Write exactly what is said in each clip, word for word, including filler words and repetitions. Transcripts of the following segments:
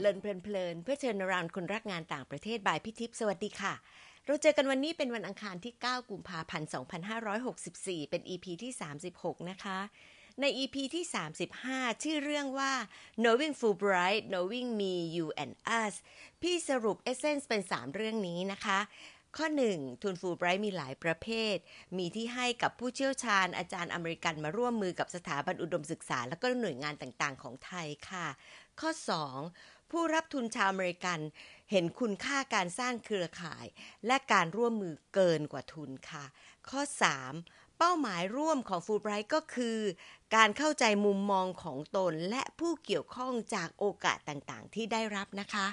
เลินเพลินเพลินเพื่อเชิญรางคนรักงานต่างประเทศบายพี่ทิพย์สวัสดีค่ะเราเจอกันวันนี้เป็นวันอังคารที่เก้ากุมภาพันธ์สองพันห้าร้อยหกสิบสี่เป็น อี พี ที่สามสิบหกนะคะใน อี พี ที่สามสิบห้าชื่อเรื่องว่า Knowing Fulbright Knowing Me You and Us พี่สรุป Essence เป็นสามเรื่องนี้นะคะข้อหนึ่งทุนฟูลไบรท์มีหลายประเภทมีที่ให้กับผู้เชี่ยวชาญอาจารย์อเมริกันมาร่วมมือกับสถาบันอุดมศึกษาและก็หน่วยงานต่างๆของไทยค่ะข้อสองผู้รับทุนชาวอเมริกันเห็นคุณค่าการสร้างเครือข่ายและการร่วมมือเกินกว่าทุนค่ะข้อสามเป้าหมายร่วมของฟูลไบรท์ก็คือการเข้าใจมุมมองของตนและผู้เกี่ยวข้องจากโอกาสต่างๆที่ได้รับนะคะ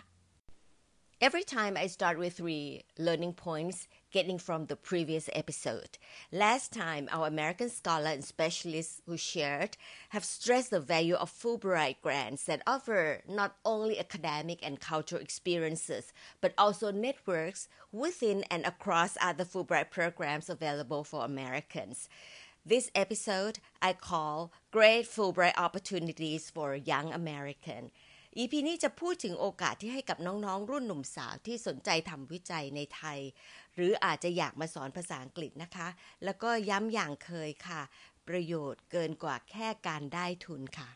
Every time I start with three learning points getting from the previous episode. Last time, our American scholar and specialists who shared have stressed the value of Fulbright grants that offer not only academic and cultural experiences, but also networks within and across other Fulbright programs available for Americans. This episode I call Great Fulbright Opportunities for Young American.อี พี นี้จะพูดถึงโอกาสที่ให้กับน้องๆรุ่นหนุ่มสาวที่สนใจทำวิจัยในไทยหรืออาจจะอยากมาสอนภาษาอังกฤษนะคะแล้วก็ย้ำอย่างเคยค่ะประโยชน์เกินกว่าแค่การได้ทุนค่ะ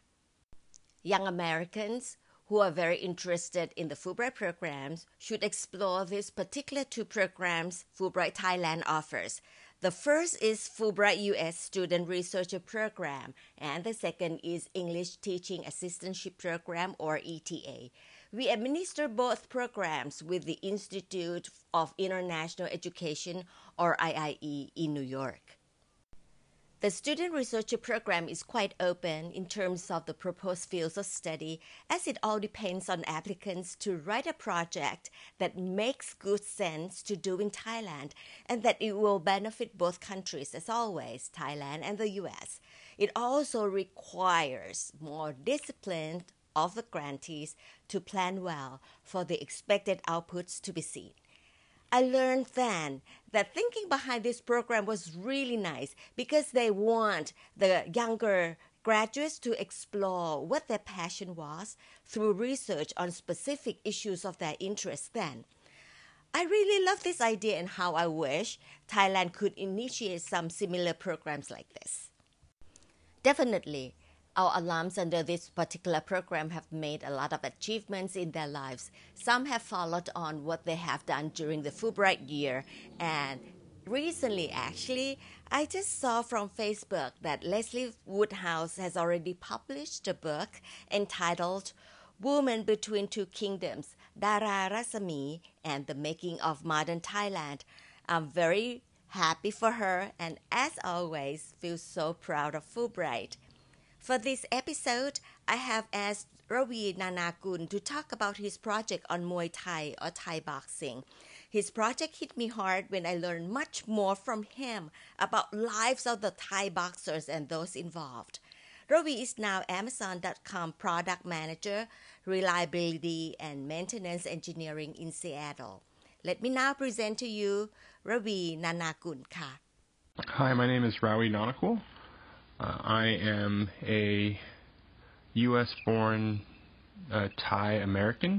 Young Americans who are very interested in the Fulbright programs should explore these particular two programs Fulbright Thailand offers. The first is Fulbright U S Student Researcher Program, and the second is English Teaching Assistantship Program, or E T A. We administer both programs with the Institute of International Education, or I I E, in New York. The Student Researcher Program is quite open in terms of the proposed fields of study, as it all depends on applicants to write a project that makes good sense to do in Thailand and that it will benefit both countries, as always, Thailand and the U S. It also requires more discipline of the grantees to plan well for the expected outputs to be seen.I learned then that thinking behind this program was really nice because they want the younger graduates to explore what their passion was through research on specific issues of their interest then. I really love this idea and how I wish Thailand could initiate some similar programs like this. Definitely.Our alums under this particular program have made a lot of achievements in their lives. Some have followed on what they have done during the Fulbright year. And recently, actually, I just saw from Facebook that Leslie Woodhouse has already published a book entitled Women Between Two Kingdoms, Dara Rasami and the Making of Modern Thailand. I'm very happy for her and, as always, feel so proud of Fulbright.For this episode, I have asked Ravi Nanakun to talk about his project on Muay Thai or Thai boxing. His project hit me hard when I learned much more from him about lives of the Thai boxers and those involved. Ravi is now Amazon dot com product manager, reliability and maintenance engineering in Seattle. Let me now present to you Ravi Nanakun. Hi, my name is Ravi Nanakun.Uh, I am a U S born uh, Thai American.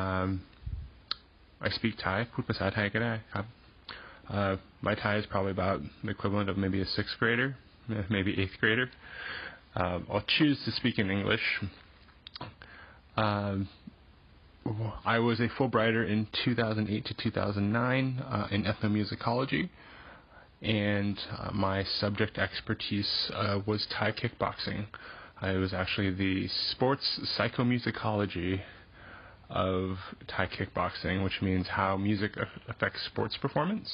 Um, I speak Thai. พูดภาษาไทยก็ได้ครับ uh, My Thai is probably about the equivalent of maybe a sixth grader, maybe eighth grader. Um, I'll choose to speak in English. Um, I was a Fulbrighter in two thousand eight to two thousand nine uh, in ethnomusicology.And uh, my subject expertise uh, was Thai kickboxing. Uh, it was actually the sports psychomusicology of Thai kickboxing, which means how music affects sports performance.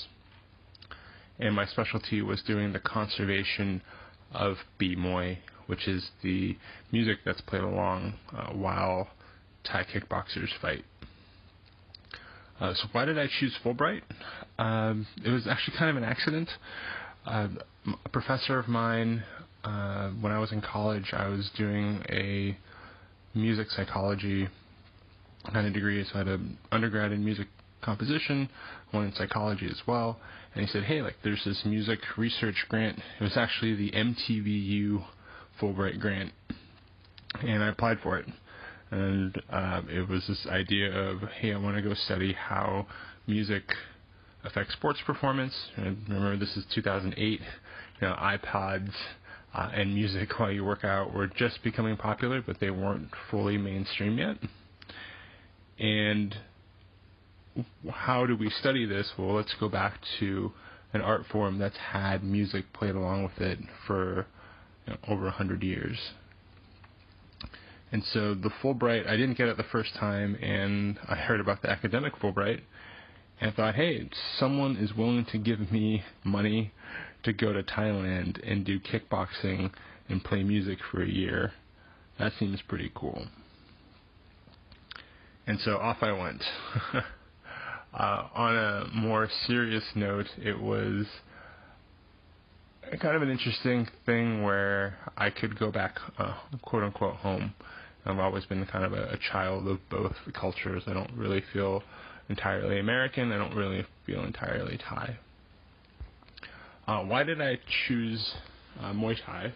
And my specialty was doing the conservation of bai moy, which is the music that's played along uh, while Thai kickboxers fight.Uh, so why did I choose Fulbright? Um, it was actually kind of an accident. Uh, a professor of mine, uh, when I was in college, I was doing a music psychology kind of degree. So I had an undergrad in music composition, one in psychology as well. And he said, hey, like there's this music research grant. It was actually the M T V U Fulbright grant. And I applied for it. And um, it was this idea of, hey, I want to go study how music affects sports performance. And remember, this is two thousand eight. You know, iPods uh, and music while you work out were just becoming popular, but they weren't fully mainstream yet. And how do we study this? Well, let's go back to an art form that's had music played along with it for you know, over one hundred years. And so the Fulbright, I didn't get it the first time, and I heard about the academic Fulbright, and I thought, hey, someone is willing to give me money to go to Thailand and do kickboxing and play music for a year. That seems pretty cool. And so off I went. Uh, on a more serious note, it was kind of an interesting thing where I could go back, uh, quote-unquote, home. I've always been kind of a, a child of both cultures. I don't really feel entirely American. I don't really feel entirely Thai. Uh, why did I choose uh, Muay Thai?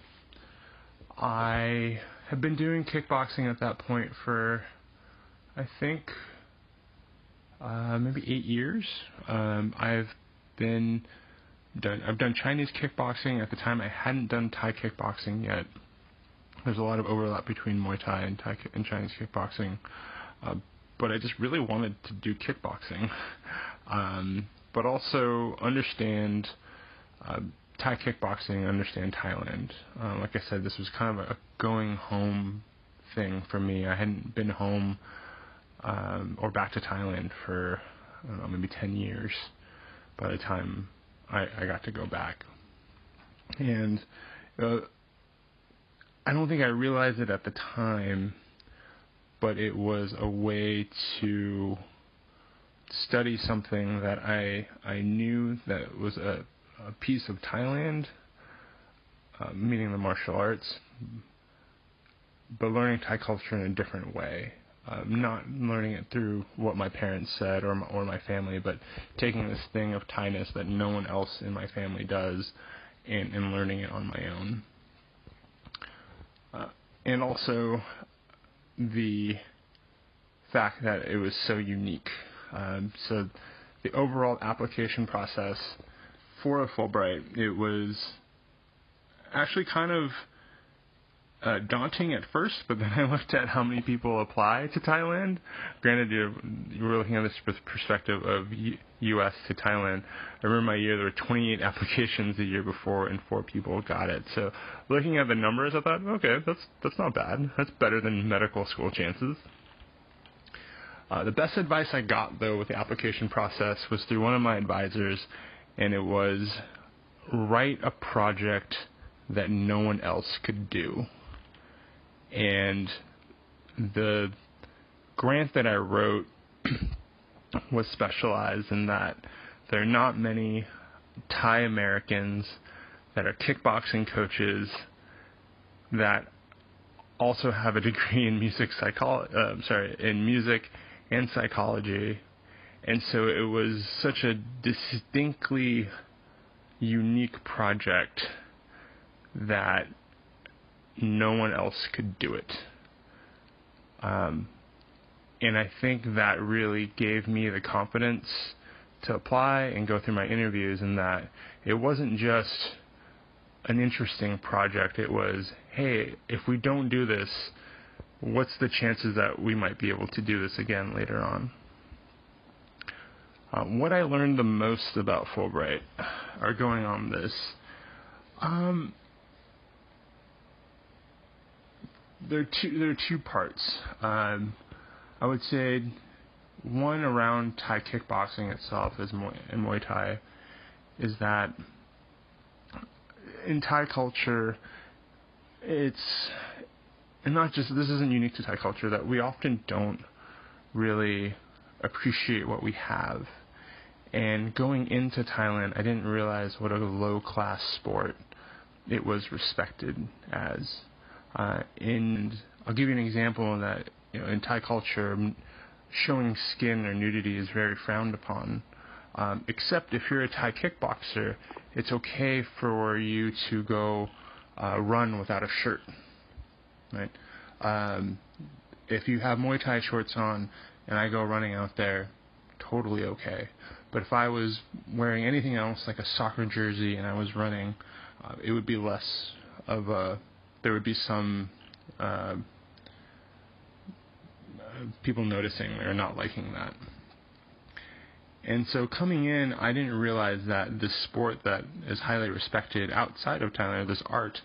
I had been doing kickboxing at that point for, I think... Uh, maybe eight years. Um, I've been done. I've done Chinese kickboxing at the time. I hadn't done Thai kickboxing yet. There's a lot of overlap between Muay Thai and Thai and Chinese kickboxing, uh, but I just really wanted to do kickboxing, um, but also understand uh, Thai kickboxing, understand Thailand. Uh, like I said, this was kind of a going home thing for me. I hadn't been home. Um, or back to Thailand for, I don't know, maybe ten years by the time I, I got to go back. And uh, I don't think I realized it at the time, but it was a way to study something that I, I knew that was a, a piece of Thailand, uh, meaning the martial arts, but learning Thai culture in a different way. Um, not learning it through what my parents said or my, or my family, but taking this thing of Thai-ness that no one else in my family does and, and learning it on my own. Uh, and also the fact that it was so unique. Um, so the overall application process for a Fulbright, it was actually kind of Uh, daunting at first, but then I looked at how many people apply to Thailand. Granted, you're, you were looking at this perspective of U U.S. to Thailand. I remember my year there were twenty-eight applications the year before, and four people got it. So looking at the numbers, I thought, okay, that's that's not bad. That's better than medical school chances. Uh, the best advice I got, though, with the application process was through one of my advisors, and it was write a project that no one else could do. And the grant that I wrote was specialized in that there are not many Thai Americans that are kickboxing coaches that also have a degree in music psycholo- uh, sorry, in music and psychology. And so it was such a distinctly unique project that no one else could do it. Um, and I think that really gave me the confidence to apply and go through my interviews, and that it wasn't just an interesting project. It was, hey, if we don't do this, what's the chances that we might be able to do this again later on? Um, what I learned the most about Fulbright are going on this. Um... There are two, there are two parts. Um, I would say one around Thai kickboxing itself is Muay, and Muay Thai is that in Thai culture, it's, and not just, this isn't unique to Thai culture, that we often don't really appreciate what we have. And going into Thailand, I didn't realize what a low-class sport it was respected as. Uh, and I'll give you an example of that. You know, in Thai culture, showing skin or nudity is very frowned upon, um, except if you're a Thai kickboxer, it's okay for you to go uh, run without a shirt, right? Um, if you have Muay Thai shorts on and I go running out there, totally okay. But if I was wearing anything else, like a soccer jersey, and I was running, uh, it would be less of a, there would be some uh, people noticing or not liking that. And so coming in, I didn't realize that this sport that is highly respected outside of Thailand, this art,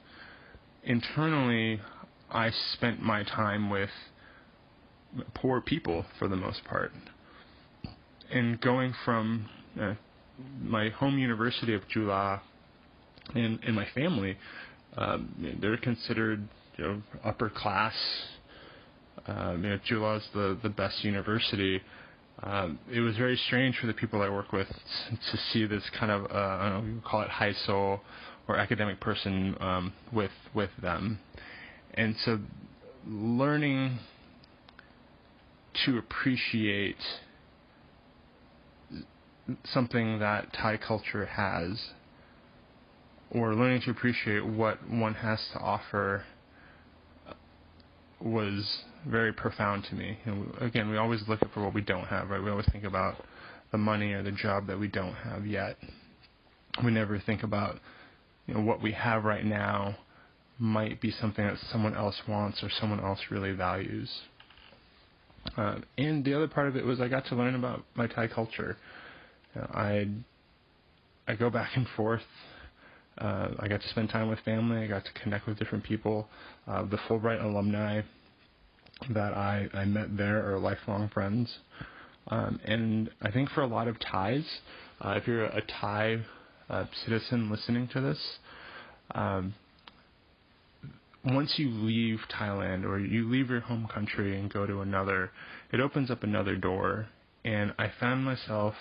internally, I spent my time with poor people for the most part. And going from uh, my home university of Chula and, and my family, um, they're considered, you know, upper class. Um, you know, Chula's the, the best university. Um, it was very strange for the people I work with to see this kind of, uh, I don't know, we call it high soul or academic person um, with with them. And so learning to appreciate something that Thai culture has, or learning to appreciate what one has to offer, was very profound to me. And again, we always look for what we don't have, right? We always think about the money or the job that we don't have yet. We never think about, you know, what we have right now might be something that someone else wants or someone else really values. Uh, and the other part of it was I got to learn about my Thai culture. You know, I I go back and forth. Uh, I got to spend time with family. I got to connect with different people. Uh, the Fulbright alumni that I, I met there are lifelong friends. Um, and I think for a lot of Thais, uh, if you're a Thai uh, citizen listening to this, um, once you leave Thailand or you leave your home country and go to another, it opens up another door. And I found myself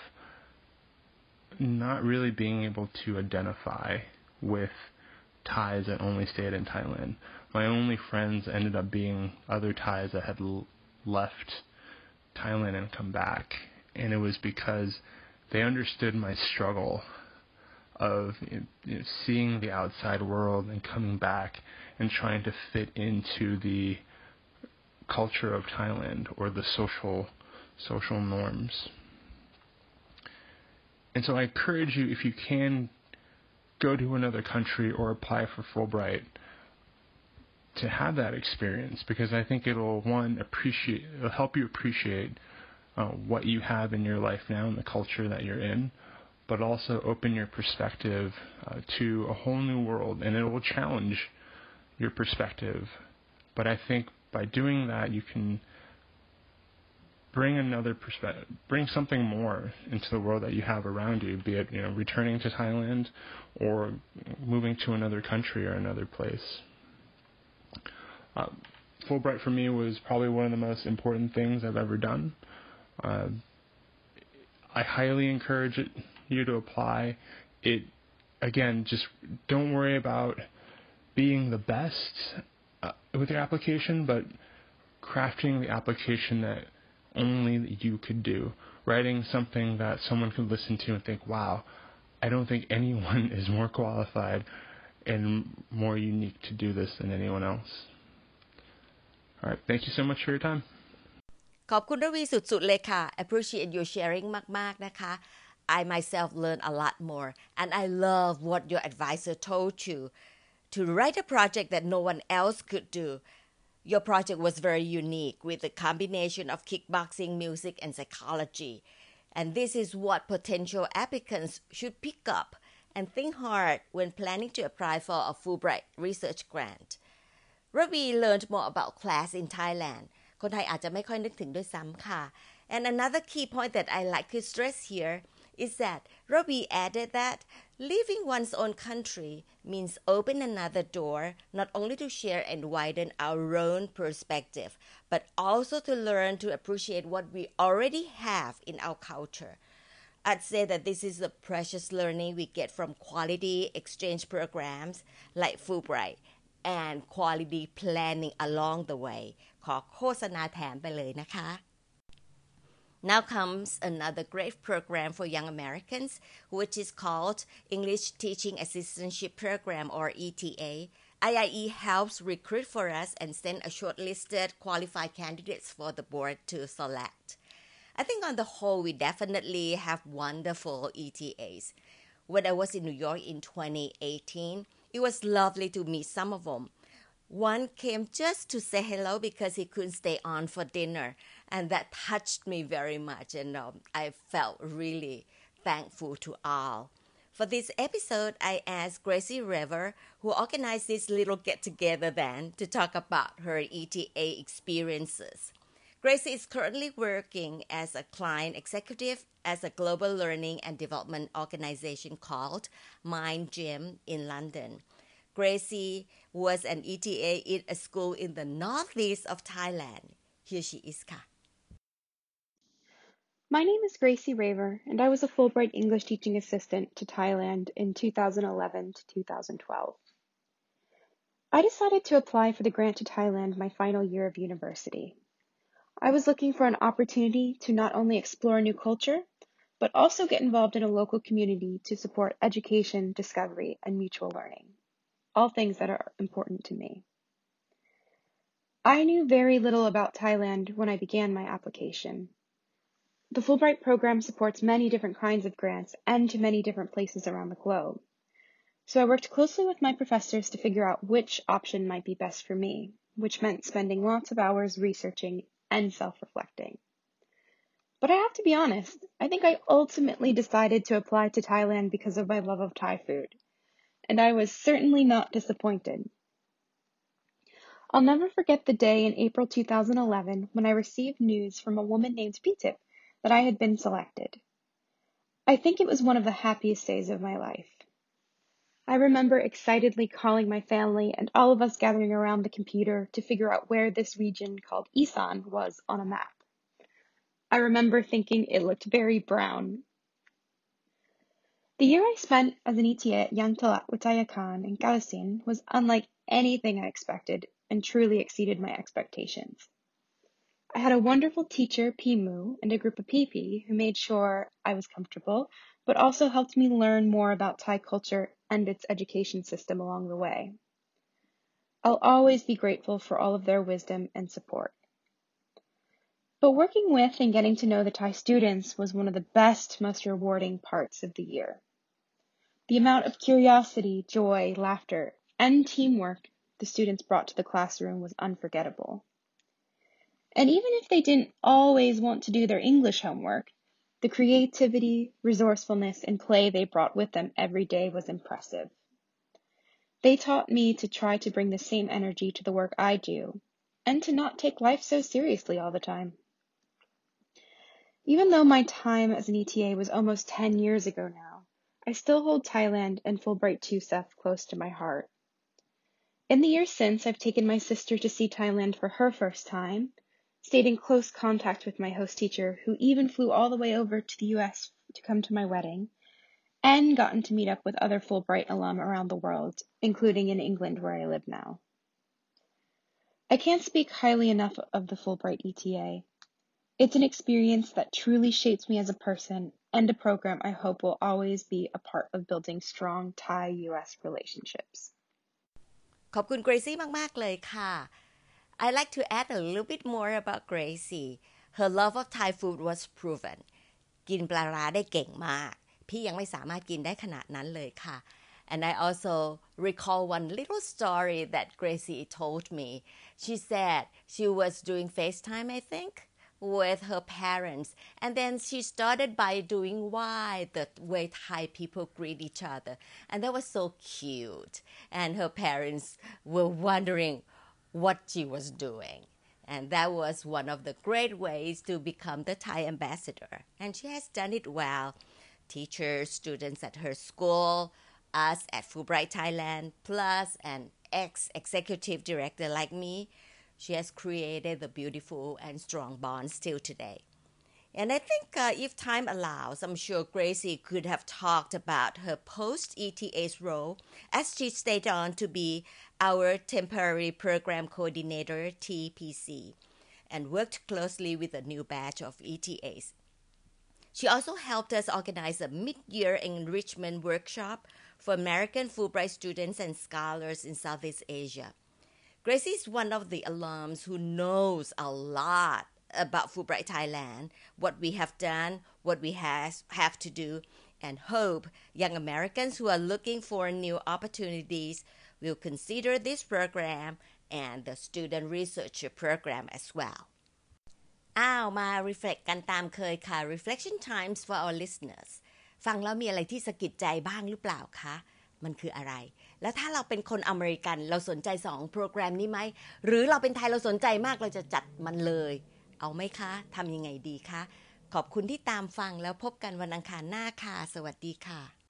not really being able to identify with Thais that only stayed in Thailand. My only friends ended up being other Thais that had l- left Thailand and come back. And it was because they understood my struggle of, you know, seeing the outside world and coming back and trying to fit into the culture of Thailand or the social social norms. And so I encourage you, if you can, go to another country or apply for Fulbright, to have that experience, because I think it'll, one, appreciate, it'll help you appreciate uh, what you have in your life now and the culture that you're in, but also open your perspective uh, to a whole new world, and it will challenge your perspective. But I think by doing that, you can bring another perspective, bring something more into the world that you have around you, be it, you know, returning to Thailand or moving to another country or another place. Uh, Fulbright for me was probably one of the most important things I've ever done. Uh, I highly encourage it, you to apply. It, again, just don't worry about being the best uh, with your application, but crafting the application that only you could do, writing something that someone could listen to and think, wow, I don't think anyone is more qualified and more unique to do this than anyone else. All right, thank you so much for your time. ขอบคุณรวีสุดๆเลยค่ะ appreciate your sharing มากๆนะคะ I myself learned a lot more, and I love what your advisor told you to write a project that no one else could do. Your project was very unique with a combination of kickboxing, music, and psychology. And this is what potential applicants should pick up and think hard when planning to apply for a Fulbright research grant. Ravi learned more about class in Thailand. คนไทยอาจจะไม่ค่อยนึกถึงด้วยซ้ำค่ะ And another key point that I like to stress here is that Ravi added that leaving one's own country means open another door, not only to share and widen our own perspective, but also to learn to appreciate what we already have in our culture. I'd say that this is the precious learning we get from quality exchange programs like Fulbright and quality planning along the way. ขอโฆษณาแถมไปเลยนะคะ Now comes another great program for young Americans, which is called English Teaching Assistantship Program, or E T A. I I E helps recruit for us and send a shortlisted qualified candidates for the board to select. I think on the whole, we definitely have wonderful E T As. When I was in New York in twenty eighteen, it was lovely to meet some of them. One came just to say hello because he couldn't stay on for dinner, and that touched me very much, and um, I felt really thankful to all. For this episode, I asked Gracie Raver, who organized this little get-together then, to talk about her E T A experiences. Gracie is currently working as a client executive as a global learning and development organization called Mind Gym in London. Gracie was an E T A in a school in the northeast of Thailand. Here she is. Ka. My name is Gracie Raver, and I was a Fulbright English Teaching Assistant to Thailand in two thousand eleven to two thousand twelve. I decided to apply for the grant to Thailand my final year of university. I was looking for an opportunity to not only explore a new culture, but also get involved in a local community to support education, discovery, and mutual learning, all things that are important to me. I knew very little about Thailand when I began my application. The Fulbright program supports many different kinds of grants and to many different places around the globe. So I worked closely with my professors to figure out which option might be best for me, which meant spending lots of hours researching and self-reflecting. But I have to be honest, I think I ultimately decided to apply to Thailand because of my love of Thai food, and I was certainly not disappointed. I'll never forget the day in April two thousand eleven when I received news from a woman named Pitip that I had been selected. I think it was one of the happiest days of my life. I remember excitedly calling my family and all of us gathering around the computer to figure out where this region called Isan was on a map. I remember thinking it looked very brown. The year I spent as an E T A at Yantalat Wittayakan in Kalasin was unlike anything I expected and truly exceeded my expectations. I had a wonderful teacher, Pimu, and a group of P P who made sure I was comfortable, but also helped me learn more about Thai culture and its education system along the way. I'll always be grateful for all of their wisdom and support. But working with and getting to know the Thai students was one of the best, most rewarding parts of the year. The amount of curiosity, joy, laughter, and teamwork the students brought to the classroom was unforgettable. And even if they didn't always want to do their English homework, the creativity, resourcefulness, and play they brought with them every day was impressive. They taught me to try to bring the same energy to the work I do, and to not take life so seriously all the time. Even though my time as an E T A was almost ten years ago now, I still hold Thailand and Fulbright two stuff close to my heart. In the years since, I've taken my sister to see Thailand for her first time, stayed in close contact with my host teacher, who even flew all the way over to the U S to come to my wedding, and gotten to meet up with other Fulbright alum around the world, including in England where I live now. I can't speak highly enough of the Fulbright E T A. It's an experience that truly shapes me as a person, and a program I hope will always be a part of building strong Thai-U S relationships. ขอบคุณ Gracie มากๆ เลย ค่ะ I'd like to add a little bit more about Gracie. Her love of Thai food was proven. กิน ปลาร้า ได้ เก่ง มาก พี่ ยัง ไม่ สามารถ กิน ได้ ขนาด นั้น เลย ค่ะ And I also recall one little story that Gracie told me. She said she was doing FaceTime, I think, with her parents. And then she started by doing why, the way Thai people greet each other. And that was so cute. And her parents were wondering what she was doing. And that was one of the great ways to become the Thai ambassador. And she has done it well. Teachers, students at her school, us at Fulbright Thailand, plus an ex-executive director like me, she has created the beautiful and strong bond still today. And I think uh, if time allows, I'm sure Gracie could have talked about her post-E T A's role as she stayed on to be our temporary program coordinator, T P C, and worked closely with a new batch of E T As. She also helped us organize a mid-year enrichment workshop for American Fulbright students and scholars in Southeast Asia. Gracie is one of the alums who knows a lot about Fulbright Thailand, what we have done, what we has, have to do, and hope young Americans who are looking for new opportunities will consider this program and the Student Researcher Program as well. Now, ma reflect กันตามเคยค่ะ reflection times for our listeners. ฟังแล้วมีอะไรที่สะกิดใจบ้างหรือเปล่าคะมันคืออะไรแล้วถ้าเราเป็นคนอเมริกันเราสนใจสองโปรแกรมนี้ไหมหรือเราเป็นไทยเราสนใจมากเราจะจัดมันเลยเอาไหมคะทำยังไงดีคะขอบคุณที่ตามฟังแล้วพบกันวันอังคารหน้าค่ะสวัสดีค่ะ